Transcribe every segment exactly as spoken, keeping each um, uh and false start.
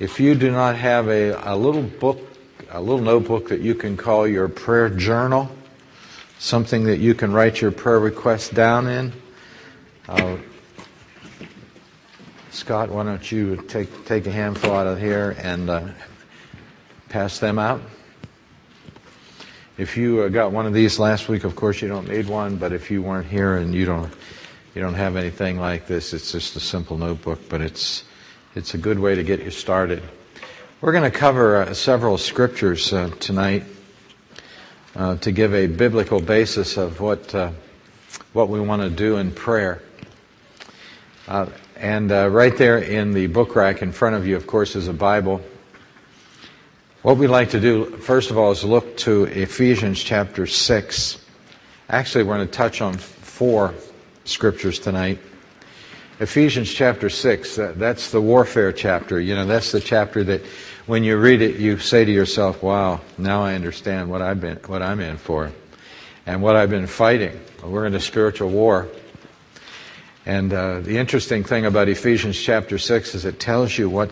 if you do not have a, a little book, a little notebook that you can call your prayer journal, something that you can write your prayer requests down in, uh, Scott, why don't you take take a handful out of here and uh, pass them out? If you uh, got one of these last week, of course you don't need one. But if you weren't here and you don't you don't have anything like this, it's just a simple notebook. But it's it's a good way to get you started. We're going to cover uh, several scriptures uh, tonight uh, to give a biblical basis of what uh, what we want to do in prayer. Uh, and uh, right there in the book rack in front of you, of course, is a Bible. What we like to do, first of all, is look to Ephesians chapter six. Actually, we're going to touch on four scriptures tonight. Ephesians chapter six, that, that's the warfare chapter. You know, that's the chapter that when you read it, you say to yourself, wow, now I understand what, I've been, what I'm in for and what I've been fighting. We're in a spiritual war. And uh, the interesting thing about Ephesians chapter six is it tells you what,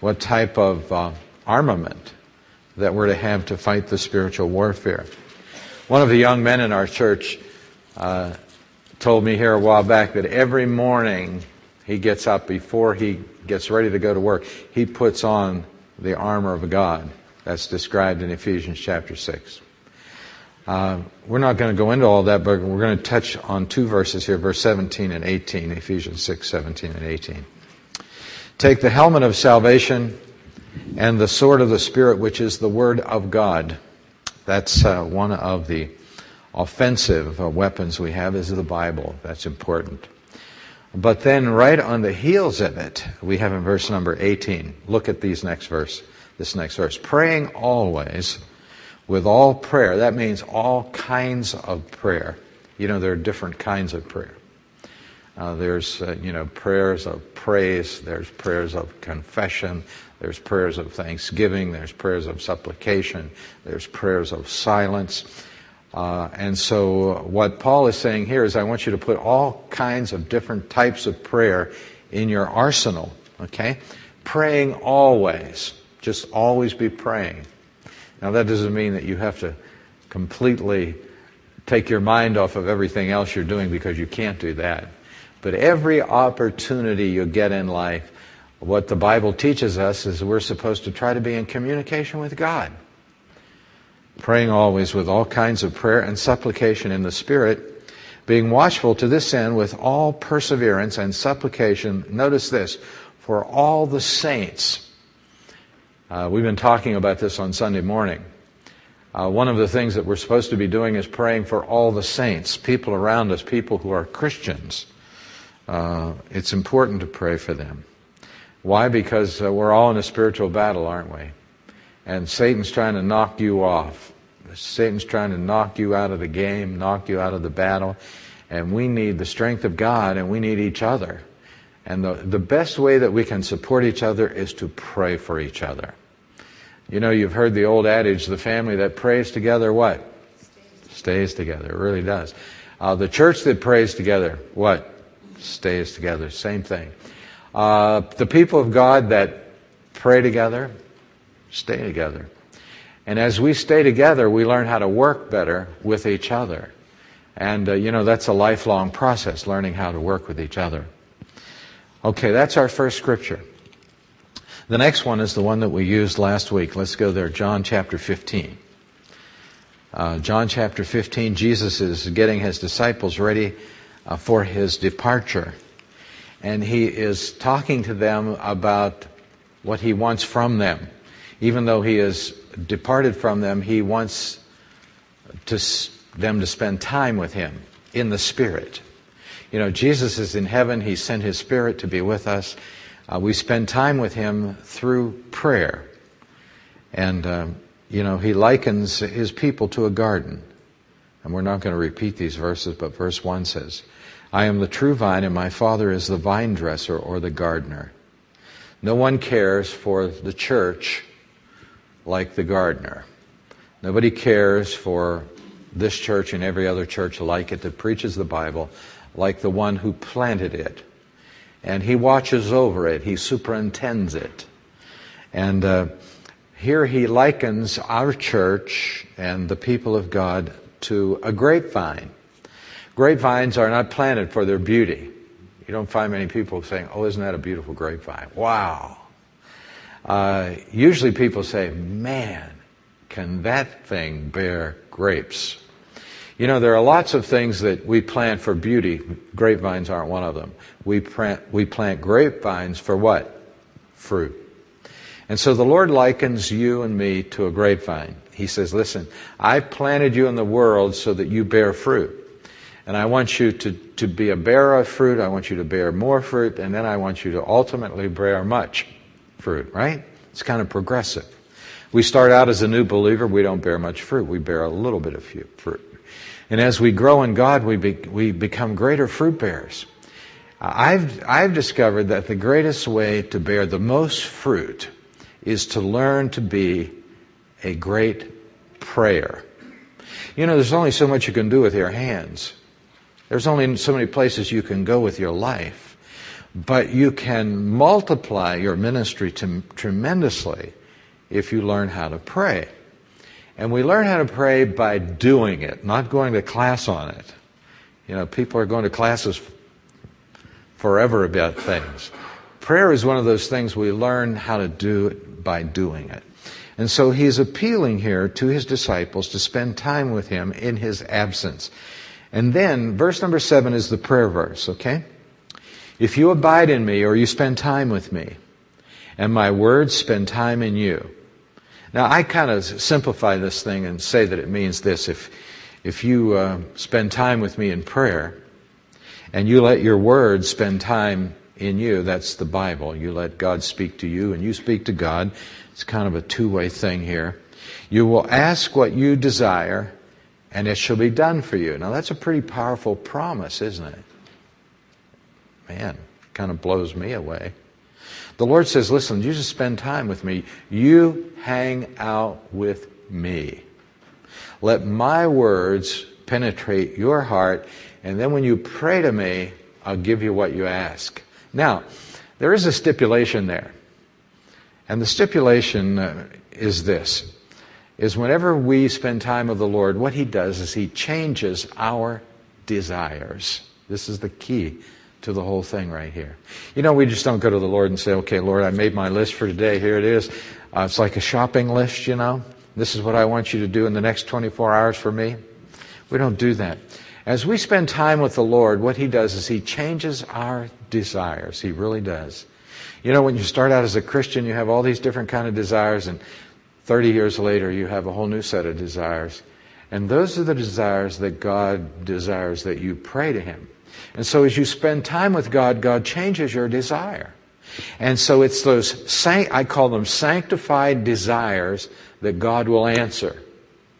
what type of... Uh, armament that we're to have to fight the spiritual warfare. One of the young men in our church uh, told me here a while back that every morning he gets up before he gets ready to go to work, he puts on the armor of God. That's described in Ephesians chapter six. Uh, we're not going to go into all that, but we're going to touch on two verses here, verse seventeen and eighteen, Ephesians six, seventeen and eighteen. Take the helmet of salvation and the sword of the Spirit, which is the Word of God. That's uh, one of the offensive uh, weapons we have is the Bible. That's important. But then right on the heels of it, we have in verse number eighteen. Look at these next verse, this next verse. Praying always with all prayer. That means all kinds of prayer. You know, there are different kinds of prayer. Uh, there's, uh, you know, prayers of praise. There's prayers of confession. There's prayers of thanksgiving. There's prayers of supplication. There's prayers of silence. Uh, and so what Paul is saying here is I want you to put all kinds of different types of prayer in your arsenal, okay? Praying always. Just always be praying. Now that doesn't mean that you have to completely take your mind off of everything else you're doing because you can't do that. But every opportunity you get in life, what the Bible teaches us is we're supposed to try to be in communication with God. Praying always with all kinds of prayer and supplication in the Spirit, being watchful to this end with all perseverance and supplication. Notice this, for all the saints. Uh, we've been talking about this on Sunday morning. Uh, one of the things that we're supposed to be doing is praying for all the saints, people around us, people who are Christians. Uh, it's important to pray for them. Why? Because uh, we're all in a spiritual battle, aren't we? And Satan's trying to knock you off. Satan's trying to knock you out of the game, knock you out of the battle. And we need the strength of God, and we need each other. And the, the best way that we can support each other is to pray for each other. You know, you've heard the old adage, the family that prays together, what? Stays, Stays together. It really does. Uh, the church that prays together, what? Stays together. Same thing. Uh, the people of God that pray together, stay together. And as we stay together, we learn how to work better with each other. And, uh, you know, that's a lifelong process, learning how to work with each other. Okay, that's our first scripture. The next one is the one that we used last week. Let's go there, John chapter fifteen. Uh, John chapter fifteen, Jesus is getting his disciples ready uh, for his departure. And he is talking to them about what he wants from them. Even though he has departed from them, he wants to, them to spend time with him in the Spirit. You know, Jesus is in heaven. He sent his Spirit to be with us. Uh, we spend time with him through prayer. And, um, you know, he likens his people to a garden. And we're not going to repeat these verses, but verse one says, I am the true vine, and my Father is the vine dresser or the gardener. No one cares for the church like the gardener. Nobody cares for this church and every other church like it that preaches the Bible like the one who planted it. And he watches over it. He superintends it. And uh, here he likens our church and the people of God to a grapevine. Grapevines are not planted for their beauty. You don't find many people saying, oh, isn't that a beautiful grapevine? Wow. Uh, usually people say, man, can that thing bear grapes? You know, there are lots of things that we plant for beauty. Grapevines aren't one of them. We plant, we plant grapevines for what? Fruit. And so the Lord likens you and me to a grapevine. He says, listen, I've planted you in the world so that you bear fruit. And I want you to, to be a bearer of fruit. I want you to bear more fruit. And then I want you to ultimately bear much fruit, right? It's kind of progressive. We start out as a new believer. We don't bear much fruit. We bear a little bit of fruit. And as we grow in God, we be, we become greater fruit bearers. I've, I've discovered that the greatest way to bear the most fruit is to learn to be a great prayer. You know, there's only so much you can do with your hands. There's only so many places you can go with your life. But you can multiply your ministry to, tremendously if you learn how to pray. And we learn how to pray by doing it, not going to class on it. You know, people are going to classes forever about things. Prayer is one of those things we learn how to do by doing it. And so he's appealing here to his disciples to spend time with him in his absence. And then verse number seven is the prayer verse, okay? If you abide in me, or you spend time with me, and my words spend time in you. Now, I kind of simplify this thing and say that it means this. If if you uh, spend time with me in prayer, and you let your words spend time in you, that's the Bible. You let God speak to you, and you speak to God. It's kind of a two-way thing here. You will ask what you desire, and it shall be done for you. Now, that's a pretty powerful promise, isn't it? Man, it kind of blows me away. The Lord says, listen, you just spend time with me. You hang out with me. Let my words penetrate your heart, and then when you pray to me, I'll give you what you ask. Now, there is a stipulation there. And the stipulation uh, is this, is whenever we spend time with the Lord, what he does is he changes our desires. This is the key to the whole thing right here. You know, we just don't go to the Lord and say, okay, Lord, I made my list for today. Here it is. Uh, it's like a shopping list, you know. This is what I want you to do in the next twenty-four hours for me. We don't do that. As we spend time with the Lord, what he does is he changes our desires. He really does. You know, when you start out as a Christian, you have all these different kind of desires, and thirty years later, you have a whole new set of desires. And those are the desires that God desires that you pray to him. And so as you spend time with God, God changes your desire. And so it's those, I call them sanctified desires that God will answer.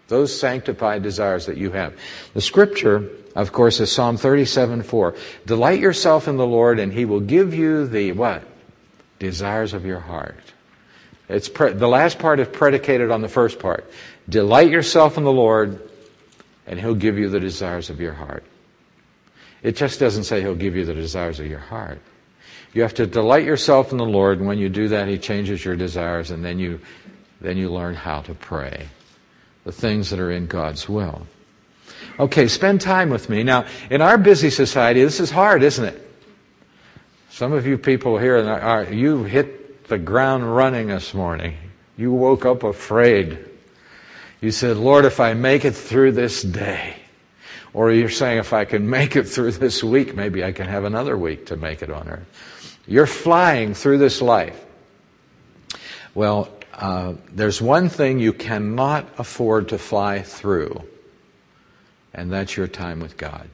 Those sanctified desires that you have. The scripture, of course, is Psalm thirty-seven four. Delight yourself in the Lord and he will give you the what? Desires of your heart. It's pre- the last part is predicated on the first part. Delight yourself in the Lord and he'll give you the desires of your heart. It just doesn't say he'll give you the desires of your heart. You have to delight yourself in the Lord, and when you do that, he changes your desires, and then you then you learn how to pray the things that are in God's will. Okay, spend time with me. Now, in our busy society, this is hard, isn't it? Some of you people here, are, you hit the ground running this morning. You woke up afraid. You said, Lord, if I make it through this day, or you're saying, if I can make it through this week, maybe I can have another week to make it on earth. You're flying through this life. Well, uh, there's one thing you cannot afford to fly through, and that's your time with God.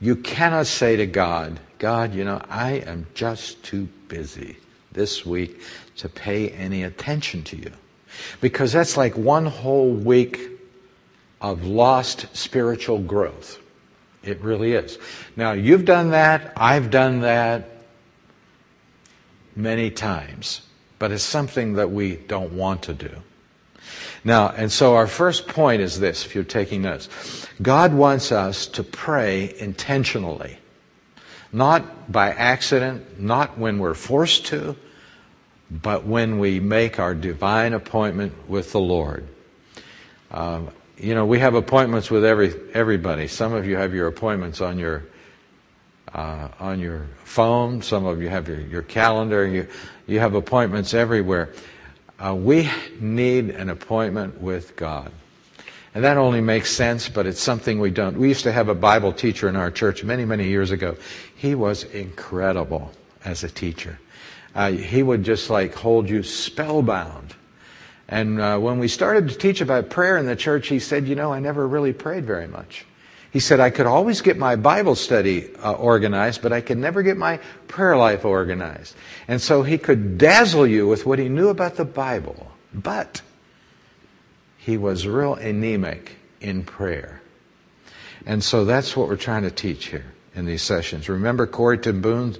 You cannot say to God, God, you know, I am just too busy this week to pay any attention to you. Because that's like one whole week of lost spiritual growth. It really is. Now, you've done that. I've done that many times. But it's something that we don't want to do. Now, and so our first point is this, if you're taking notes. God wants us to pray intentionally. Not by accident, not when we're forced to, but when we make our divine appointment with the Lord. Uh, you know, we have appointments with every everybody. Some of you have your appointments on your uh, on your phone. Some of you have your, your calendar. You you have appointments everywhere. Uh, we need an appointment with God. And that only makes sense, but it's something we don't. We used to have a Bible teacher in our church many, many years ago. He was incredible as a teacher. Uh, he would just like hold you spellbound. And uh, when we started to teach about prayer in the church, he said, you know, I never really prayed very much. He said, I could always get my Bible study uh, organized, but I could never get my prayer life organized. And so he could dazzle you with what he knew about the Bible, but he was real anemic in prayer. And so that's what we're trying to teach here in these sessions. Remember, Corrie ten Boom,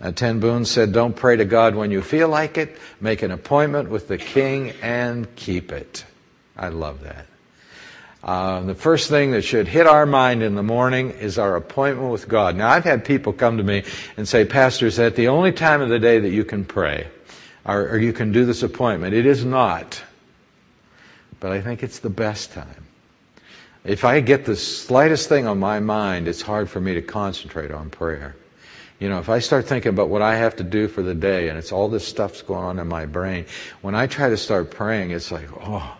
uh, ten Boom said, don't pray to God when you feel like it. Make an appointment with the King and keep it. I love that. Uh, the first thing that should hit our mind in the morning is our appointment with God. Now, I've had people come to me and say, Pastor, is that the only time of the day that you can pray or, or you can do this appointment? It is not. But I think it's the best time. If I get the slightest thing on my mind, it's hard for me to concentrate on prayer. You know, if I start thinking about what I have to do for the day and it's all this stuff's going on in my brain, when I try to start praying, it's like, oh,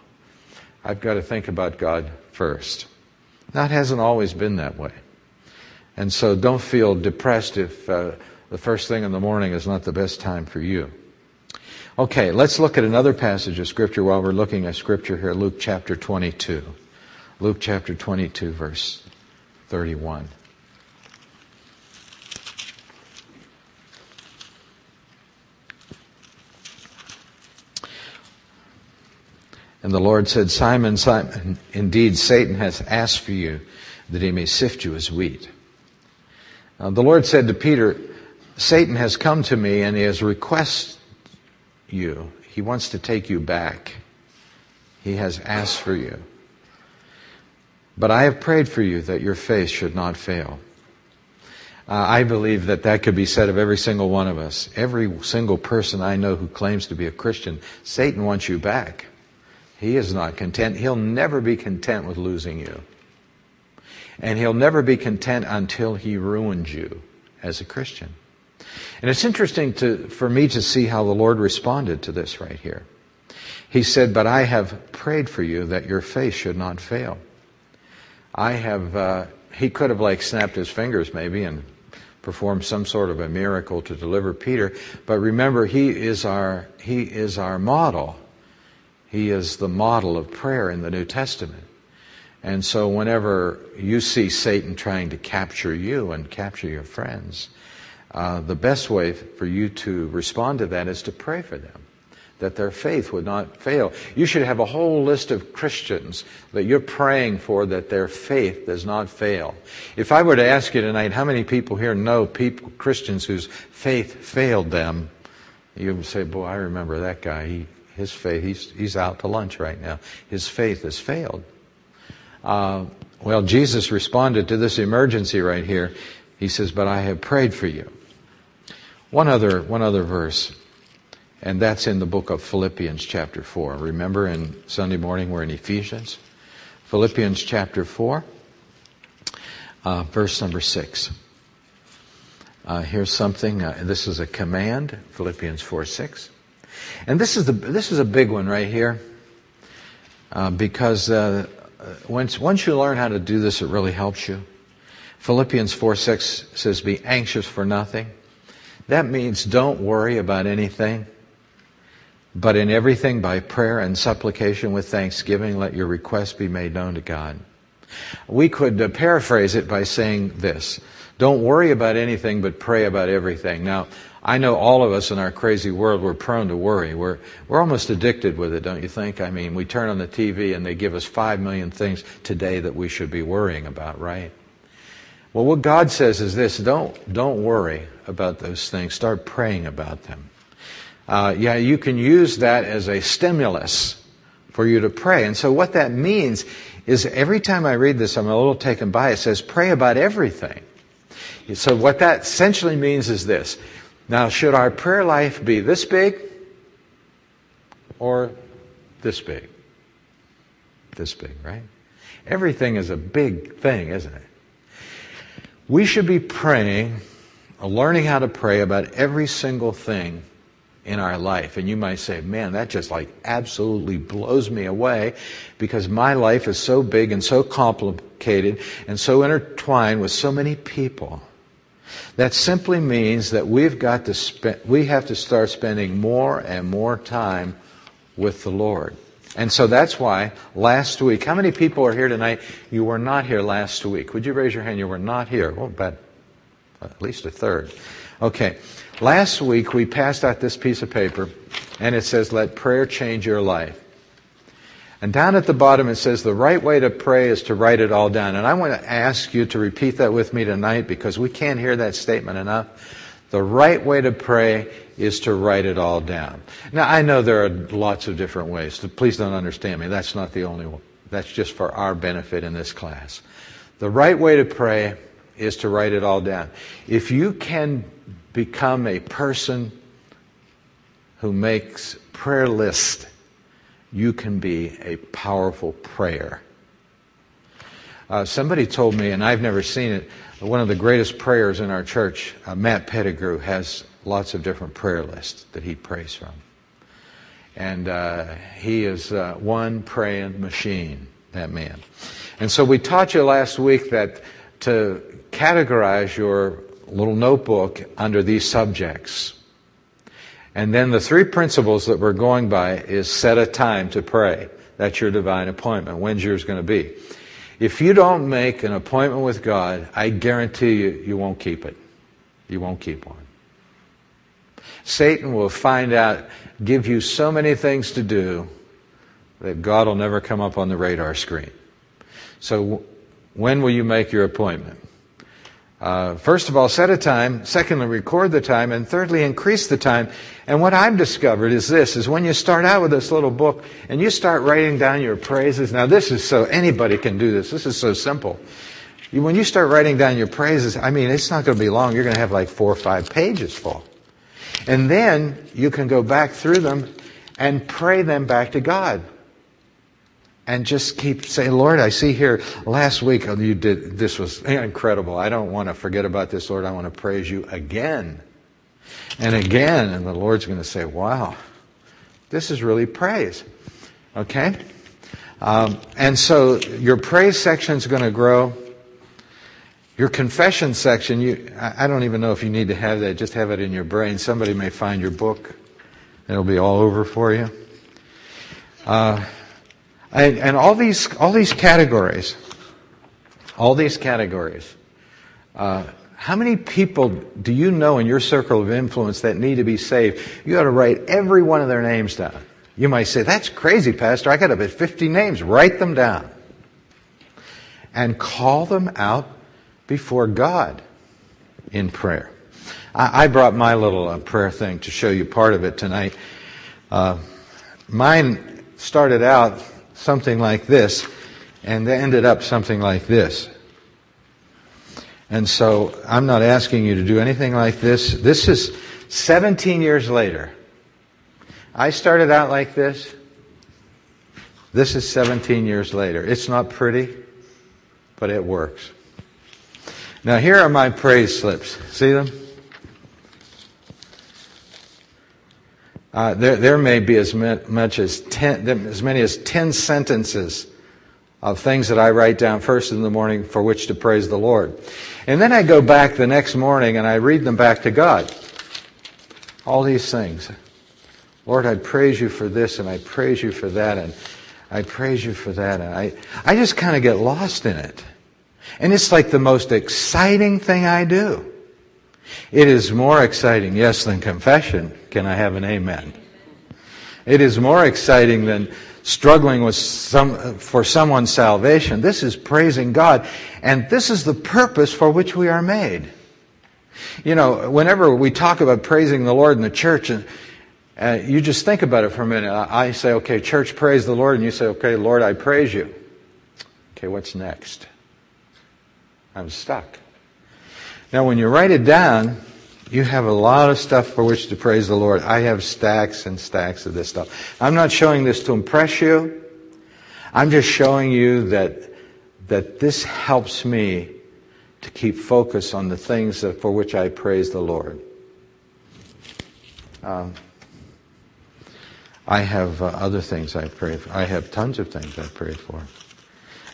I've got to think about God first. That hasn't always been that way. And so don't feel depressed if uh, the first thing in the morning is not the best time for you. Okay, let's look at another passage of Scripture while we're looking at Scripture here, Luke chapter twenty-two. Luke chapter twenty-two, verse thirty-one. And the Lord said, Simon, Simon, indeed Satan has asked for you that he may sift you as wheat. Now, the Lord said to Peter, Satan has come to me and he has requested you. He wants to take you back. He has asked for you. But I have prayed for you that your faith should not fail. Uh, I believe that that could be said of every single one of us. Every single person I know who claims to be a Christian, Satan wants you back. He is not content. He'll never be content with losing you. And he'll never be content until he ruins you as a Christian. And it's interesting to, for me to see how the Lord responded to this right here. He said, but I have prayed for you that your faith should not fail. I have, uh, he could have like snapped his fingers maybe and performed some sort of a miracle to deliver Peter. But remember, he is our, he is our model. He is the model of prayer in the New Testament. And so whenever you see Satan trying to capture you and capture your friends, Uh, the best way for you to respond to that is to pray for them, that their faith would not fail. You should have a whole list of Christians that you're praying for that their faith does not fail. If I were to ask you tonight, how many people here know people, Christians whose faith failed them? You would say, boy, I remember that guy. He, his faith, he's, he's out to lunch right now. His faith has failed. Uh, well, Jesus responded to this emergency right here. He says, but I have prayed for you. One other one other verse, and that's in the book of Philippians chapter four. Remember, in Sunday morning we're in Ephesians. Philippians chapter four, uh, verse number six. Uh, here's something, uh, this is a command, Philippians four six. And this is, the, this is a big one right here, uh, because uh, once, once you learn how to do this, it really helps you. Philippians four six says, be anxious for nothing. That means don't worry about anything, but in everything by prayer and supplication with thanksgiving, let your requests be made known to God. We could uh, paraphrase it by saying this, don't worry about anything, but pray about everything. Now, I know all of us in our crazy world, we're prone to worry. We're we're almost addicted with it, don't you think? I mean, we turn on the T V and they give us five million things today that we should be worrying about, right? Well, what God says is this, don't don't worry about those things. Start praying about them. Uh, yeah, you can use that as a stimulus for you to pray. And so what that means is every time I read this, I'm a little taken by. It says, pray about everything. So what that essentially means is this. Now, should our prayer life be this big or this big? This big, right? Everything is a big thing, isn't it? We should be praying, learning how to pray about every single thing in our life. And you might say, man, that just like absolutely blows me away because my life is so big and so complicated and so intertwined with so many people. That simply means that we've got to spend, we have to start spending more and more time with the Lord. And so that's why last week, how many people are here tonight? You were not here last week. Would you raise your hand? You were not here. Oh, about at least a third. Okay. Last week we passed out this piece of paper and it says, let prayer change your life. And down at the bottom it says, the right way to pray is to write it all down. And I want to ask you to repeat that with me tonight because we can't hear that statement enough. The right way to pray is to write it all down. Now, I know there are lots of different ways. Please don't understand me. That's not the only one. That's just for our benefit in this class. The right way to pray is to write it all down. If you can become a person who makes prayer lists, you can be a powerful prayer. Uh, somebody told me, and I've never seen it, one of the greatest prayers in our church, uh, Matt Pettigrew, has lots of different prayer lists that he prays from. And uh, he is uh, one praying machine, that man. And so we taught you last week that to categorize your little notebook under these subjects. And then the three principles that we're going by is set a time to pray. That's your divine appointment. When's yours going to be? If you don't make an appointment with God, I guarantee you, you won't keep it. You won't keep one. Satan will find out, give you so many things to do that God will never come up on the radar screen. So when will you make your appointment? Uh, first of all, set a time. Secondly, record the time. And thirdly, increase the time. And what I've discovered is this, is when you start out with this little book and you start writing down your praises. Now, this is so, anybody can do this. This is so simple. You, when you start writing down your praises, I mean, it's not going to be long. You're going to have like four or five pages full. And then you can go back through them and pray them back to God. And just keep saying, Lord, I see here last week you did, this was incredible. I don't want to forget about this, Lord. I want to praise you again and again. And the Lord's going to say, wow, this is really praise. Okay? Um, and so your praise section is going to grow. Your confession section, you, I don't even know if you need to have that. Just have it in your brain. Somebody may find your book. It'll be all over for you. Uh... And, and all these, all these categories, all these categories. Uh, how many people do you know in your circle of influence that need to be saved? You ought to write every one of their names down. You might say, "That's crazy, Pastor. I got about fifty names." Write them down and call them out before God in prayer. I, I brought my little uh, prayer thing to show you part of it tonight. Uh, mine started out something like this, and they ended up something like this. And so I'm not asking you to do anything like this. This is seventeen years later. I started out like this. This is seventeen years later. It's not pretty, but it works. Now here are my praise slips. See them? Uh, there, there may be as much as ten, as many as ten sentences of things that I write down first in the morning for which to praise the Lord, and then I go back the next morning and I read them back to God. All these things, Lord, I praise you for this, and I praise you for that, and I praise you for that, and I, I just kind of get lost in it, and it's like the most exciting thing I do. It is more exciting, yes, than confession. Can I have an amen? It is more exciting than struggling with some for someone's salvation. This is praising God, and this is the purpose for which we are made. You know, whenever we talk about praising the Lord in the church, and uh, you just think about it for a minute. I say, okay, church, praise the Lord, and you say, okay, Lord, I praise you. Okay, what's next? I'm stuck. Now, when you write it down, You have a lot of stuff for which to praise the Lord. I have stacks and stacks of this stuff. I'm not showing this to impress you. I'm just showing you that that this helps me to keep focus on the things that, for which I praise the Lord. Um, I have uh, other things I pray for. I have tons of things I pray for.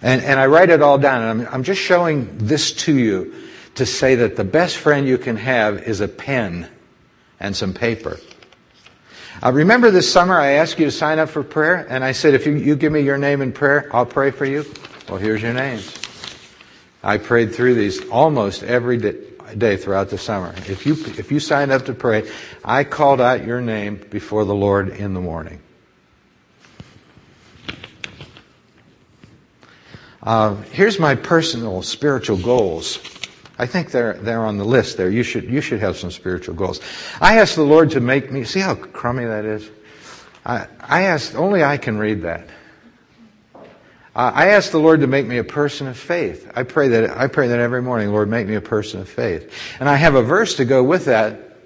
And and I write it all down. And I'm, I'm just showing this to you to say that the best friend you can have is a pen and some paper. Uh, remember this summer I asked you to sign up for prayer? And I said, if you, you give me your name in prayer, I'll pray for you. Well, here's your names. I prayed through these almost every day, day throughout the summer. If you if you signed up to pray, I called out your name before the Lord in the morning. Uh, here's my personal spiritual goals. I think they're they're on the list there. You should you should have some spiritual goals. I asked the Lord to make me see how crummy that is. I I asked only I can read that. Uh, I asked the Lord to make me a person of faith. I pray that I pray that every morning, Lord, make me a person of faith. And I have a verse to go with that.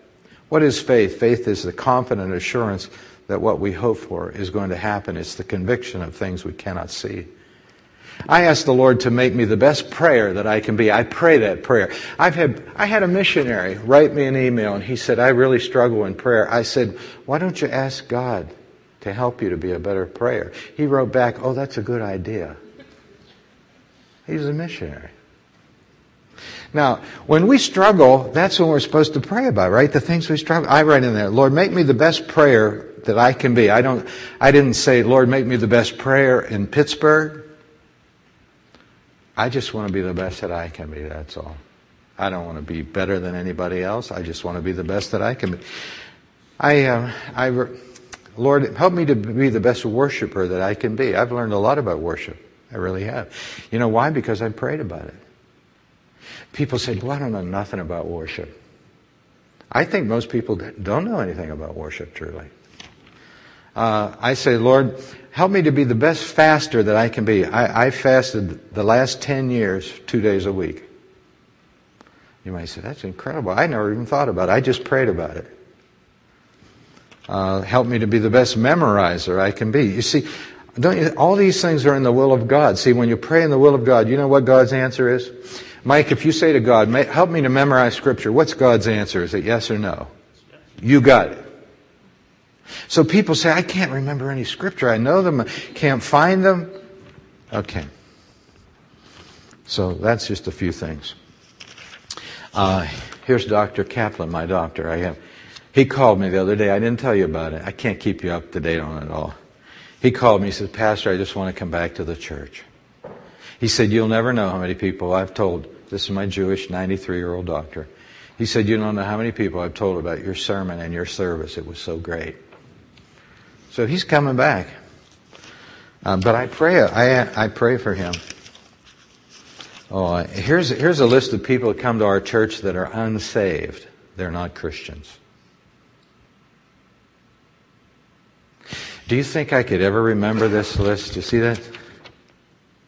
What is faith? Faith is the confident assurance that what we hope for is going to happen. It's the conviction of things we cannot see. I asked the Lord to make me the best prayer that I can be. I pray that prayer. I've had, I had a missionary write me an email, and he said, I really struggle in prayer. I said, why don't you ask God to help you to be a better prayer? He wrote back, oh, that's a good idea. He's a missionary. Now, when we struggle, that's when we're supposed to pray about, right? The things we struggle. I write in there, Lord, make me the best prayer that I can be. I don't, I didn't say, Lord, make me the best prayer in Pittsburgh. I just want to be the best that I can be, that's all. I don't want to be better than anybody else. I just want to be the best that I can be. I, uh, I, Lord, help me to be the best worshiper that I can be. I've learned a lot about worship. I really have. You know why? Because I prayed about it. People say, well, I don't know nothing about worship. I think most people don't know anything about worship, truly. Uh, I say, Lord, help me to be the best faster that I can be. I, I fasted the last ten years, two days a week. You might say, that's incredible. I never even thought about it. I just prayed about it. Uh, help me to be the best memorizer I can be. You see, don't you, all these things are in the will of God. See, when you pray in the will of God, you know what God's answer is? Mike, if you say to God, help me to memorize Scripture, what's God's answer? Is it yes or no? You got it. So people say, I can't remember any scripture. I know them, I can't find them. Okay. So that's just a few things. Uh, here's Doctor Kaplan, my doctor. I have. He called me the other day. I didn't tell you about it. I can't keep you up to date on it all. He called me. He said, Pastor, I just want to come back to the church. He said, you'll never know how many people I've told. This is my Jewish ninety-three-year-old doctor. He said, you don't know how many people I've told about your sermon and your service. It was so great. So he's coming back, um, but I pray. I I pray for him. Oh, here's here's a list of people that come to our church that are unsaved. They're not Christians. Do you think I could ever remember this list? You see that?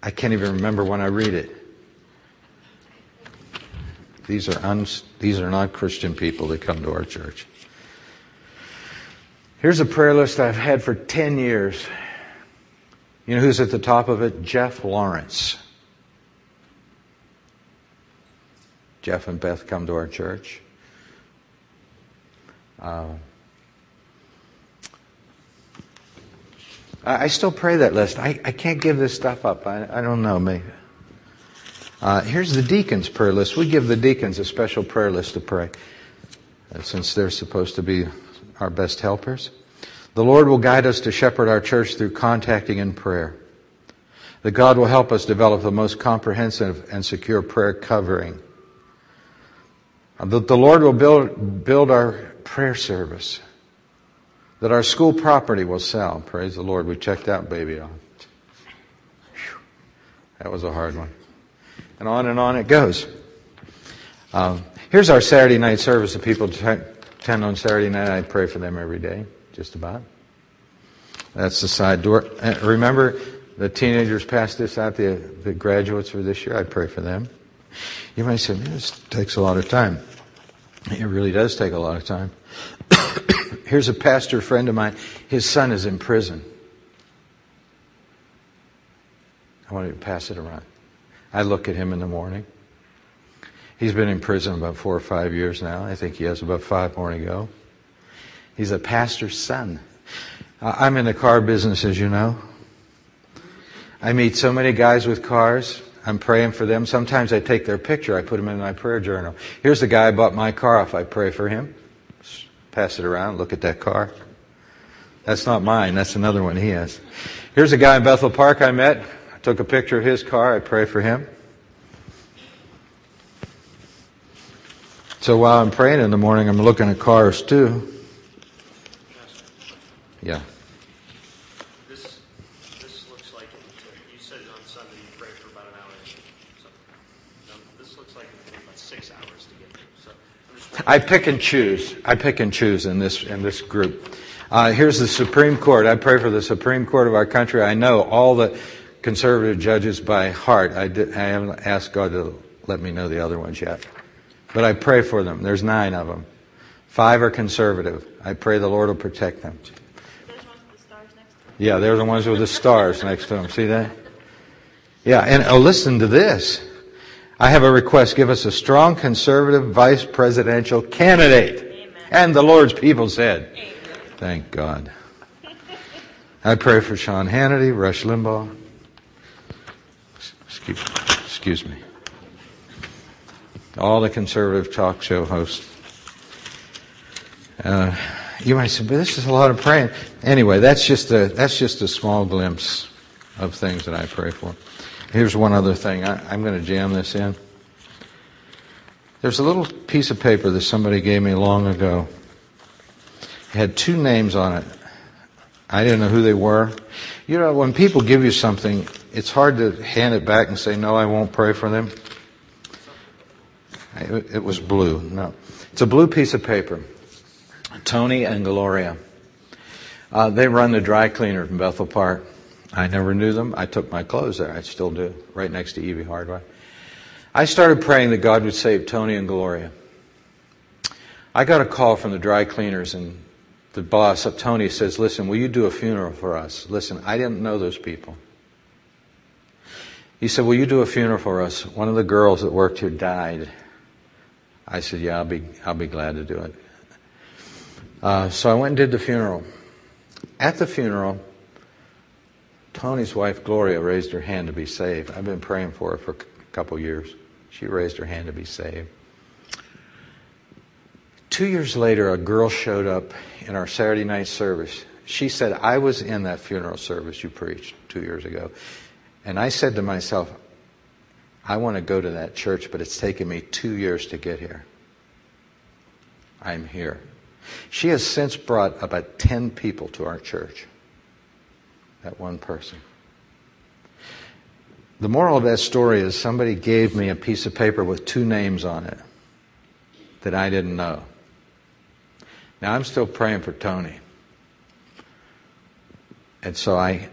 I can't even remember when I read it. These are uns, these are not Christian people that come to our church. Here's a prayer list I've had for ten years. You know who's at the top of it? Jeff Lawrence. Jeff and Beth come to our church. Uh, I still pray that list. I, I can't give this stuff up. I, I don't know, maybe. Uh, here's the deacons' prayer list. We give the deacons a special prayer list to pray, since they're supposed to be our best helpers. The Lord will guide us to shepherd our church through contacting in prayer. That God will help us develop the most comprehensive and secure prayer covering. That the Lord will build, build our prayer service. That our school property will sell. Praise the Lord, we checked that baby off. Whew. That was a hard one. And on and on it goes. Um, here's our Saturday night service of people to ten on Saturday night. I pray for them every day, just about. That's the side door. Remember, the teenagers passed this out, the, the graduates for this year. I pray for them. You might say, man, this takes a lot of time. It really does take a lot of time. Here's a pastor friend of mine. His son is in prison. I wanted to pass it around. I look at him in the morning. He's been in prison about four or five years now. I think he has about five more to go. He's a pastor's son. I'm in the car business, as you know. I meet so many guys with cars. I'm praying for them. Sometimes I take their picture. I put them in my prayer journal. Here's the guy I bought my car off. I pray for him. Pass it around. Look at that car. That's not mine. That's another one he has. Here's a guy in Bethel Park I met. I took a picture of his car. I pray for him. So while I'm praying in the morning, I'm looking at cars too. Yeah. This this looks like it, you said on Sunday you prayed for about an hour. So no, this looks like it took about six hours to get there. So I'm just I pick and choose. I pick and choose in this in this group. Uh, here's the Supreme Court. I pray for the Supreme Court of our country. I know all the conservative judges by heart. I did, I haven't asked God to let me know the other ones yet, but I pray for them. There's nine of them. Five are conservative. I pray the Lord will protect them. Yeah, they're the ones with the stars next to them. See that? Yeah, and oh, listen to this. I have a request. Give us a strong conservative vice presidential candidate. Amen. And the Lord's people said, amen. Thank God. I pray for Sean Hannity, Rush Limbaugh. Excuse, excuse me. All the conservative talk show hosts. Uh... You might say, but this is a lot of praying. Anyway, that's just a that's just a small glimpse of things that I pray for. Here's one other thing. I, I'm going to jam this in. There's a little piece of paper that somebody gave me long ago. It had two names on it. I didn't know who they were. You know, when people give you something, it's hard to hand it back and say, no, I won't pray for them. It, it was blue. No, it's a blue piece of paper. Tony and Gloria. Uh, they run the dry cleaner in Bethel Park. I never knew them. I took my clothes there. I still do. Right next to Evie Hardway. I started praying that God would save Tony and Gloria. I got a call from the dry cleaners and the boss, Tony, says, listen, will you do a funeral for us? Listen, I didn't know those people. He said, will you do a funeral for us? One of the girls that worked here died. I said, yeah, I'll be, I'll be glad to do it. Uh, so I went and did the funeral. At the funeral, Tony's wife, Gloria, raised her hand to be saved. I've been praying for her for a couple years. She raised her hand to be saved. Two years later, a girl showed up in our Saturday night service. She said, I was in that funeral service you preached two years ago. And I said to myself, I want to go to that church, but it's taken me two years to get here. I'm here. She has since brought about ten people to our church. That one person. The moral of that story is somebody gave me a piece of paper with two names on it that I didn't know. Now I'm still praying for Tony. And so I,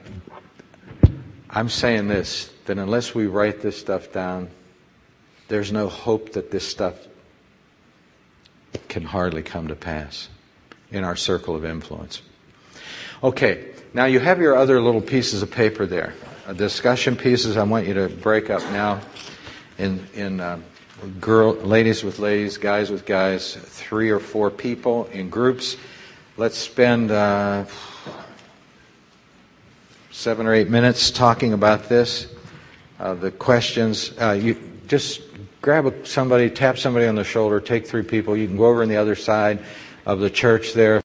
I'm saying this, that unless we write this stuff down, there's no hope that this stuff can hardly come to pass in our circle of influence. Okay, now you have your other little pieces of paper there. Uh, discussion pieces I want you to break up now in in uh, girl, ladies with ladies, guys with guys, three or four people in groups. Let's spend uh, seven or eight minutes talking about this. Uh, the questions, uh, you just... grab somebody, tap somebody on the shoulder, take three people. You can go over on the other side of the church there.